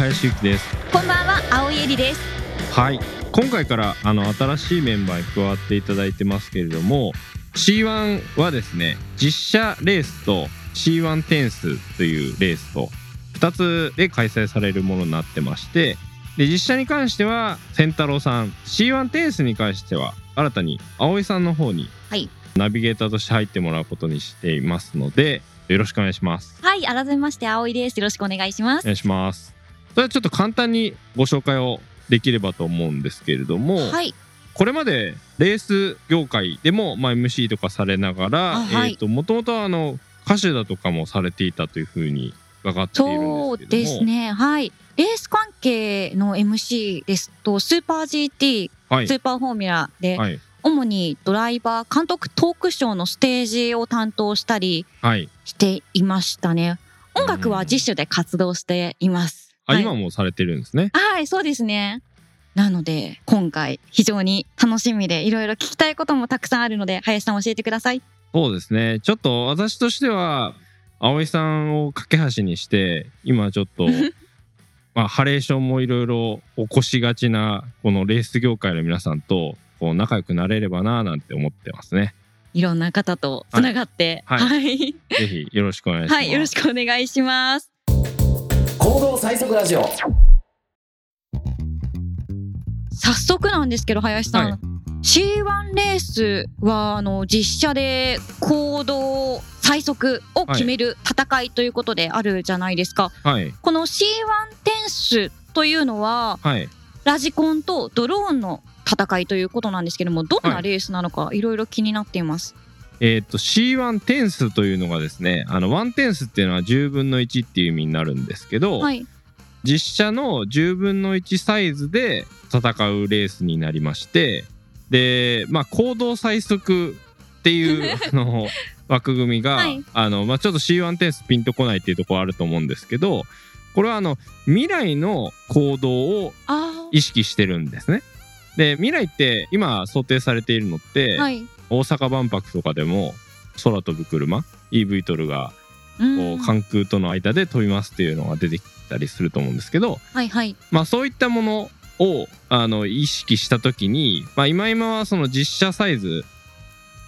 林由紀です。こんばんは、青井絵里です。はい、今回から新しいメンバーに加わっていただいてますけれども、 C1 はですね、実車レースと C1 テンスというレースと2つで開催されるものになってまして、で実車に関しては仙太郎さん、 C1 テンスに関しては新たに青井さんの方にナビゲーターとして入ってもらうことにしていますので、よろしくお願いします。はい、改めまして青井です。よろしくお願いします。お願いします。それはちょっと簡単にご紹介をできればと思うんですけれども、はい、これまでレース業界でも、MC とかされながら、はい、もともと歌手だとかもされていたというふうに伺っているんですけども。そうですね、はい、レース関係の MC ですとスーパー GT、はい、スーパーフォーミュラで、はい、主にドライバー、監督、トークショーのステージを担当したりしていましたね。はい、音楽は自主で活動しています。あ、はい、今もされてるんですね。はい、そうですね。なので今回非常に楽しみで、いろいろ聞きたいこともたくさんあるので、林さん教えてください。そうですね。ちょっと私としては青井さんを架け橋にして、今ちょっとハレーションもいろいろ起こしがちなこのレース業界の皆さんとこう仲良くなれればななんて思ってますね。いろんな方とつながって、はいはいはい、ぜひよろしくお願いします。はい、よろしくお願いします。行動最速ラジオ、早速なんですけど林さん、はい、C1 レースは実車で行動最速を決める戦いということであるじゃないですか。はい、この C1 テンスというのは、はい、ラジコンとドローンの戦いということなんですけども、どんなレースなのかいろいろ気になっています。C1 テンスというのがですね、1テンスっていうのは10分の1っていう意味になるんですけど、はい、実車の10分の1サイズで戦うレースになりまして、で、行動最速っていう枠組みが、はい、ちょっと C1 テンスピンとこないっていうところあると思うんですけど、これは未来の行動を意識してるんですね。で、未来って今想定されているのって、はい、大阪万博とかでも空飛ぶ車 EV トルがこう関空との間で飛びますっていうのが出てきたりすると思うんですけど、はいはい、そういったものを意識した時に、今はその実車サイズ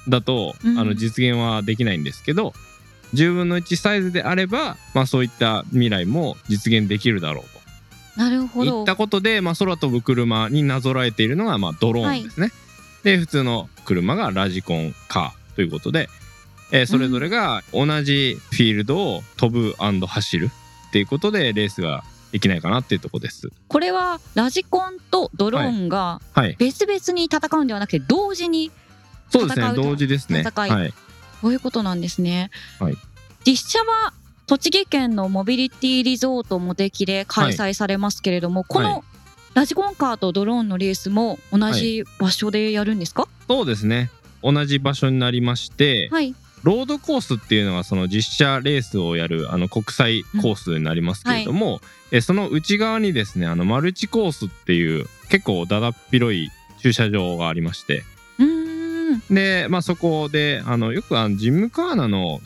だと実現はできないんですけど、10分の1サイズであれば、そういった未来も実現できるだろうと。なるほど。いったことで、空飛ぶ車になぞらえているのが、ドローンですね。はい、で、普通の車がラジコンカーということで、それぞれが同じフィールドを飛ぶ&走るっていうことでレースができないかなっていうとこです。これはラジコンとドローンが別々に戦うんではなくて同時に戦う。そうですね、同時ですね。戦い、はい、こういうことなんですね。はい、実車は栃木県のモビリティリゾートもできで開催されますけれども、はい、このラジコンカーとドローンのレースも同じ場所でやるんですか？はい、そうですね、同じ場所になりまして、はい、ロードコースっていうのがその実車レースをやる国際コースになりますけれども、うん、はい、その内側にですねマルチコースっていう結構だだっ広い駐車場がありまして、で、そこでよくジムカーナの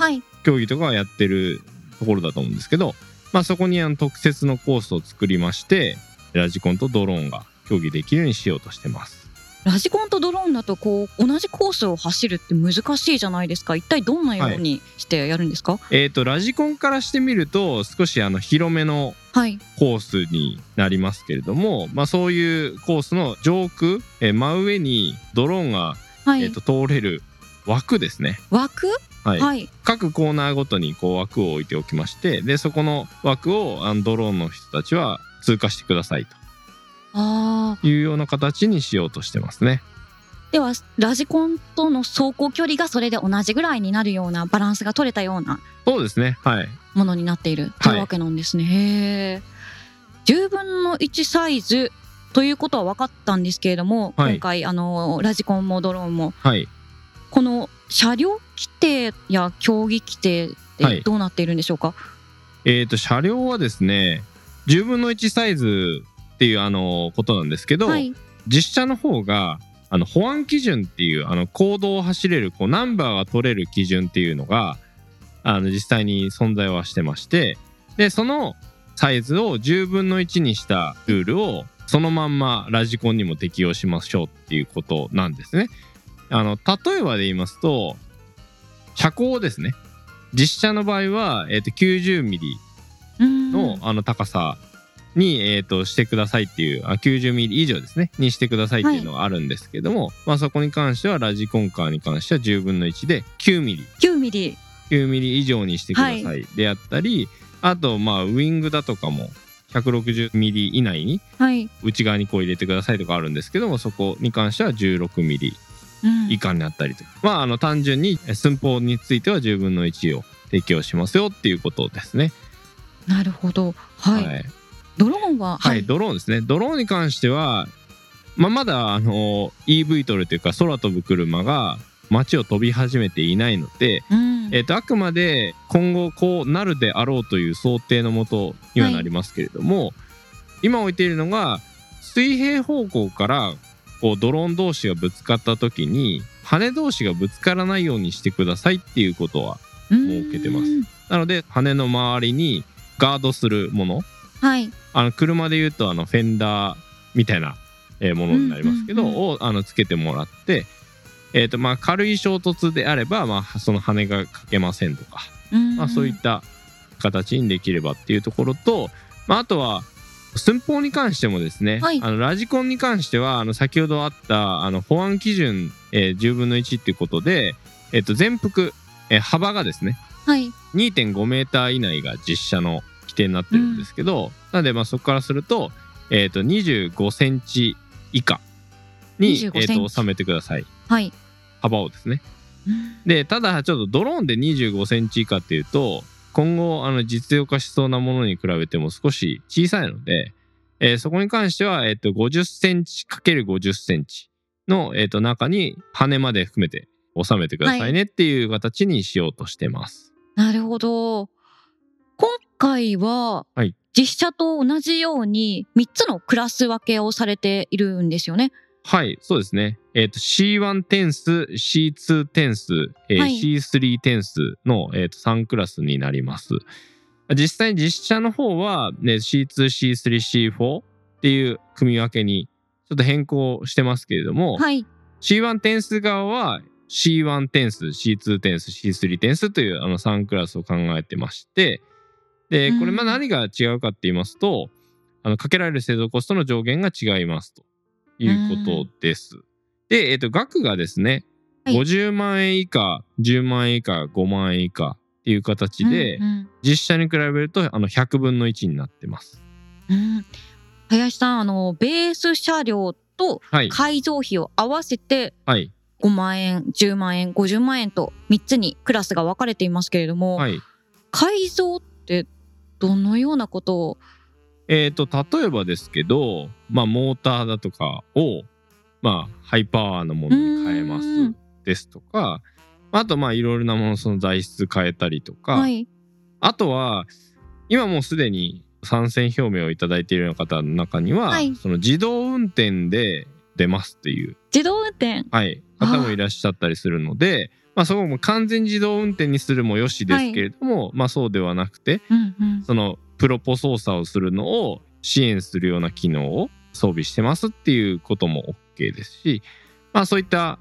競技とかをやってる、はい、ところだと思うんですけど、そこに特設のコースを作りまして、ラジコンとドローンが競技できるようにしようとしてます。ラジコンとドローンだとこう同じコースを走るって難しいじゃないですか。一体どんなようにしてやるんですか？はい、ラジコンからしてみると少し広めのコースになりますけれども、はい、そういうコースの上空、真上にドローンが、はい、通れる枠ですね。枠、はいはい、各コーナーごとにこう枠を置いておきまして、でそこの枠をドローンの人たちは通過してくださいというような形にしようとしてますね。ではラジコンとの走行距離がそれで同じぐらいになるようなバランスが取れたような、そうですね、はい、ものになっているというわけなんですね。はい、へー、10分の1サイズということは分かったんですけれども、はい、今回ラジコンもドローンも、はい、この車両規定や競技規定ってどうなっているんでしょうか？はい、車両はですね10分の1サイズっていうことなんですけど、はい、実車の方が保安基準っていう公道を走れるこうナンバーが取れる基準っていうのが実際に存在はしてまして、でそのサイズを10分の1にしたルールをそのまんまラジコンにも適用しましょうっていうことなんですね。例えばで言いますと、車高ですね。実車の場合は、90ミリの、高さに、してくださいっていう、90ミリ以上ですねにしてくださいっていうのがあるんですけども、はい、そこに関してはラジコンカーに関しては10分の1で9ミリ以上にしてください、はい、であったり、あとウィングだとかも160ミリ以内に内側にこう入れてくださいとかあるんですけども、そこに関しては16ミリ以下になったりとか、単純に寸法については10分の1を適用しますよっていうことですね。なるほど、はい、はい、ドローンは、はい、ドローンですね。ドローンに関しては、まだEV トルというか空飛ぶ車が街を飛び始めていないので、あくまで今後こうなるであろうという想定のもとにはなりますけれども、はい、今置いているのが水平方向からこうドローン同士がぶつかった時に羽同士がぶつからないようにしてくださいっていうことは設けてます。なので羽の周りにガードするもの、はい、車でいうとフェンダーみたいなものになりますけど、をつけてもらって、軽い衝突であれば、その羽がかけませんとか、そういった形にできればっていうところと、あとは寸法に関してもですね、はい、ラジコンに関しては先ほどあった保安基準、10分の1っていうことで、全幅、幅がですね、はい、2.5 メーター以内が実車の規定になってるんですけど、なのでそこからすると、25センチ以下に、収めてください、はい、幅をですね。でただちょっとドローンで25センチ以下っていうと今後実用化しそうなものに比べても少し小さいので、そこに関しては、50センチ ×50 センチの、中に羽まで含めて収めてくださいねっていう形にしようとしてます、はい、なるほど。今回は実車と同じように3つのクラス分けをされているんですよね。はい、そうですね。C1 点数、C2 点数、はい、C3 点数の、3クラスになります。実際に実車の方は、ね、C2、C3、C4 っていう組み分けにちょっと変更してますけれども、はい、C1 点数側はC1 点数、C2 点数、C3 点数という3クラスを考えてまして、でこれ何が違うかって言いますと、かけられる製造コストの上限が違いますということです。で、額がですね、はい、50万円以下、10万円以下、5万円以下っていう形で、実車に比べると100分の1になってます。林さん、ベース車両と改造費を合わせて、はいはい、5万円、10万円、50万円と3つにクラスが分かれていますけれども、はい、改造ってどのようなことを？例えばですけど、モーターだとかを、ハイパワーのものに変えますですとか、あといろいろなもの、その材質変えたりとか、はい、あとは今もうすでに参戦表明をいただいているような方の中には、はい、その自動運転で出ますっていう自動運転、はい、方もいらっしゃったりするので、そこも完全自動運転にするもよしですけれども、はい、そうではなくて、そのプロポ操作をするのを支援するような機能を装備してますっていうことも OK ですし、そういった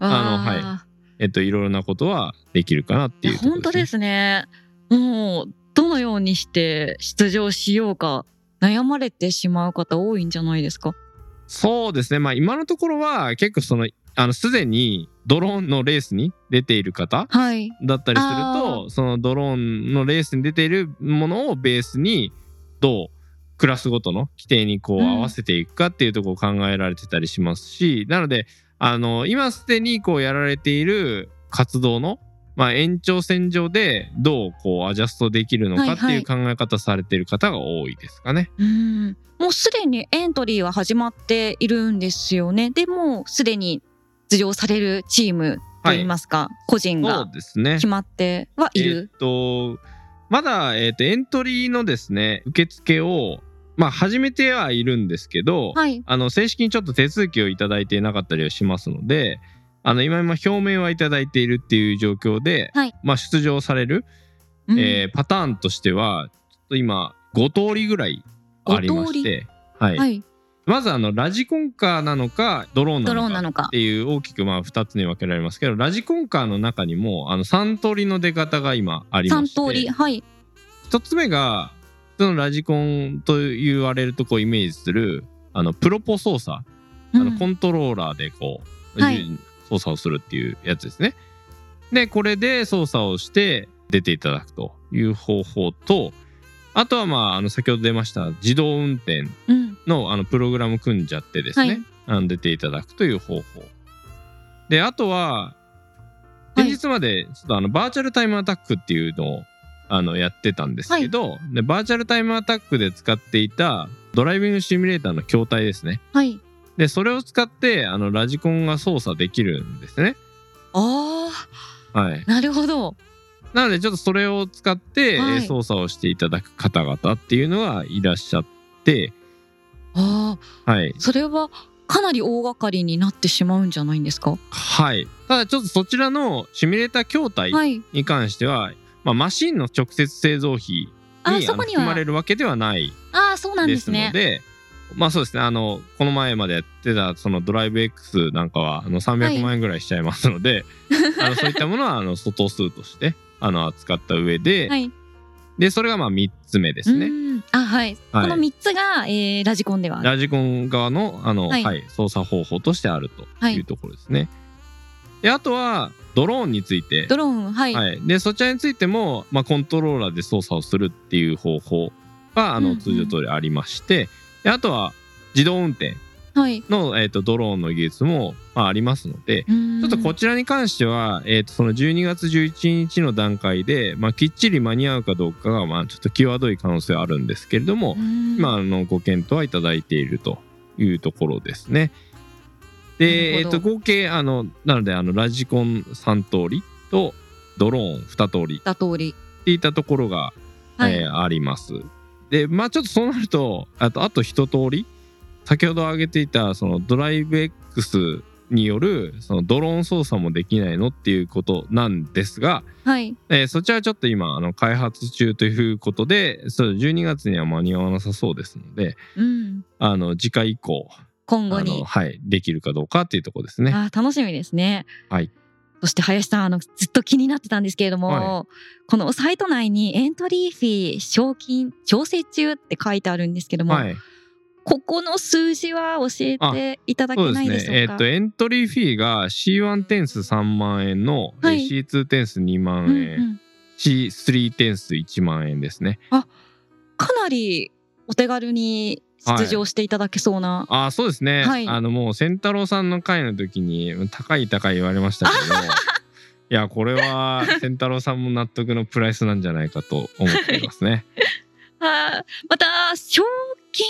はい、いろいろなことはできるかなっていうところですね。本当ですね。もうどのようにして出場しようか悩まれてしまう方多いんじゃないですか？そうですね。今のところは結構すでにドローンのレースに出ている方、はい、だったりすると、そのドローンのレースに出ているものをベースにどうクラスごとの規定にこう合わせていくかっていうところを考えられてたりしますし、なので今すでにこうやられている活動の、延長線上でどうこうアジャストできるのかっていう考え方されている方が多いですかね、はいはい、もうすでにエントリーは始まっているんですよね。でもすでに出場されるチームといいますか、はい、個人が決まってはいる、まだ、エントリーのですね受付を、始めてはいるんですけど、はい、正式にちょっと手続きをいただいていなかったりはしますので、今表明はいただいているっていう状況で、はい、出場される、パターンとしてはちょっと今5通りぐらいありまして、はいはい、まずラジコンカーなのかドローンなのかっていう大きく2つに分けられますけど、ラジコンカーの中にも3通りの出方が今ありまして、3通り、はい、1つ目が普通のラジコンと言われるとこうイメージするプロポ操作、コントローラーでこう、はい、操作をするっていうやつですね。でこれで操作をして出ていただくという方法と、あとは先ほど出ました自動運転のプログラム組んじゃってですね、うん、はい、出ていただくという方法で、あとは先日までちょっとバーチャルタイムアタックっていうのをやってたんですけど、はい、でバーチャルタイムアタックで使っていたドライビングシミュレーターの筐体ですね、はい、でそれを使ってラジコンが操作できるんですね。ああ、はい、なるほど。なのでちょっとそれを使って操作をしていただく方々っていうのがいらっしゃって、はい、ああ、はい、それはかなり大掛かりになってしまうんじゃないんですか。はい。ただちょっとそちらのシミュレーター筐体に関しては、はい、マシンの直接製造費に含まれるわけではないですので、そうですね、この前までやってたそのドライブ X なんかは300万円ぐらいしちゃいますので、はい、そういったものは外数として扱った上で、はい、でそれが3つ目ですね。あ、はいはい、この3つが、ラジコンではある、ラジコン側の、はいはい、操作方法としてあるというところですね、はい。であとはドローンについて、ドローン、はい、はい、でそちらについても、コントローラーで操作をするっていう方法が通常通りありまして、うんうん、であとは自動運転の、はい、ドローンの技術も、ありますので、ちょっとこちらに関しては、その12月11日の段階で、きっちり間に合うかどうかが、ちょっと際どい可能性はあるんですけれども、今ご検討はいただいているというところですね。で合計なのでラジコン3通りとドローン2通りっていったところが、はい、あります。でちょっとそうなるとあと1通り、先ほど挙げていたそのドライブ X によるそのドローン操作もできないのっていうことなんですが、はい、そちらはちょっと今開発中ということで、それ12月には間に合わなさそうですので、うん、次回以降今後にはい、できるかどうかっていうところですね。あ、楽しみですね、はい、そして林さんずっと気になってたんですけれども、はい、このサイト内にエントリーフィー賞金調整中って書いてあるんですけども、はい、ここの数字は教えていただけないでしょうか。そうですね、エントリーフィーが C1 点数3万円の、はい、C2 点数2万円、うんうん、C3 点数1万円ですね。あ、かなりお手軽に出場していただけそうな、はい、あ、そうですね、はい、もう仙太郎さんの会の時に高い言われましたけどいやこれは仙太郎さんも納得のプライスなんじゃないかと思っていますね、はい、また賞金、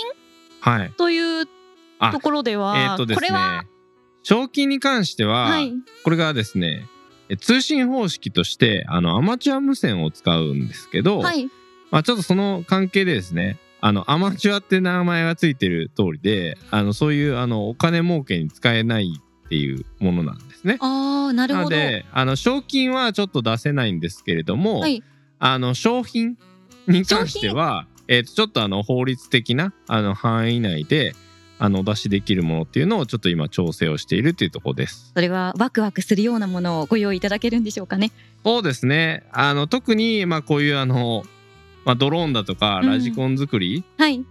はい、というところでは、ですね、これは賞金に関しては、はい、これがですね通信方式としてアマチュア無線を使うんですけど、はい、ちょっとその関係でですねアマチュアって名前がついてる通りで、そういうお金儲けに使えないっていうものなんですね。あ、なるほど。なので賞金はちょっと出せないんですけれども、はい、商品に関しては、ちょっと法律的な範囲内でお出しできるものっていうのをちょっと今調整をしているっていうところです。それはワクワクするようなものをご用意いただけるんでしょうかね。そうですね、特にこういうドローンだとかラジコン作り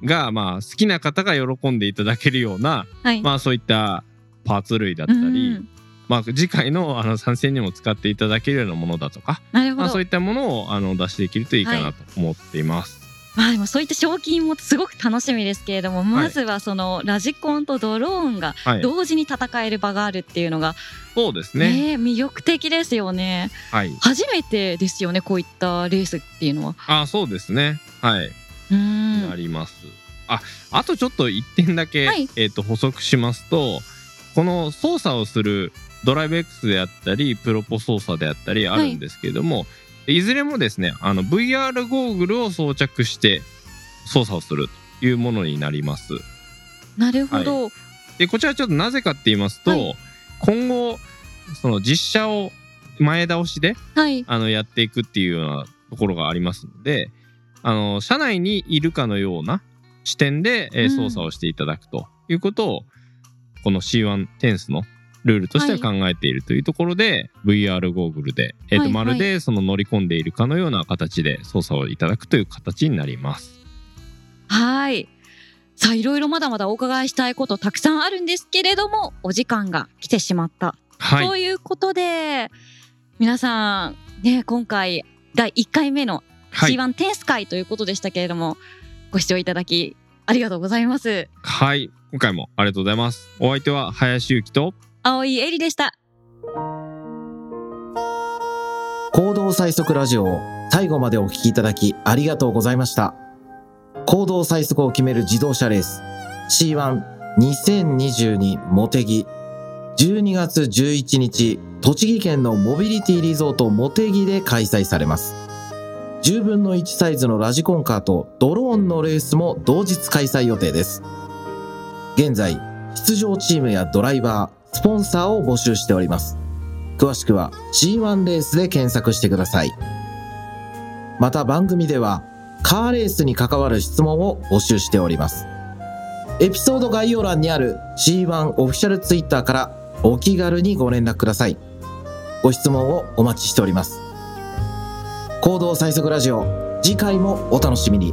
が好きな方が喜んでいただけるような、はい、そういったパーツ類だったり、うんうん、次回の参戦にも使っていただけるようなものだとか、そういったものを出しできるといいかなと思っています、はい。でもそういった賞金もすごく楽しみですけれども、まずはそのラジコンとドローンが同時に戦える場があるっていうのが、そうですね、魅力的ですよね、はい、初めてですよねこういったレースっていうのは。あ、そうですね、はい、あります。あとちょっと1点だけ、はい、補足しますと、この操作をするドライブ X であったりプロポ操作であったりあるんですけれども、はい、いずれもですねVR ゴーグルを装着して操作をするというものになります。なるほど、はい、でこちらちょっとなぜかって言いますと、はい、今後その実写を前倒しで、はい、やっていくっていうようなところがありますので、社内にいるかのような視点で、操作をしていただくということを、この C1/X のルールとしては考えているというところで、はい、VR ゴーグルで、まるでその乗り込んでいるかのような形で操作をいただくという形になります。はい、さあいろいろまだまだお伺いしたいことたくさんあるんですけれども、お時間が来てしまった、はい、ということで皆さん、ね、今回第1回目の C1/X 会ということでしたけれども、はい、ご視聴いただきありがとうございます。はい、今回もありがとうございます。お相手は林由紀と青井絵里でした。行動最速ラジオ、最後までお聞きいただきありがとうございました。行動最速を決める自動車レース C1 2022 茂木、12月11日栃木県のモビリティリゾート茂木で開催されます。10分の1サイズのラジコンカーとドローンのレースも同日開催予定です。現在出場チームやドライバー、スポンサーを募集しております。詳しくは C1 レースで検索してください。また番組ではカーレースに関わる質問を募集しております。エピソード概要欄にある C1 オフィシャルツイッターからお気軽にご連絡ください。ご質問をお待ちしております。行動最速ラジオ、次回もお楽しみに。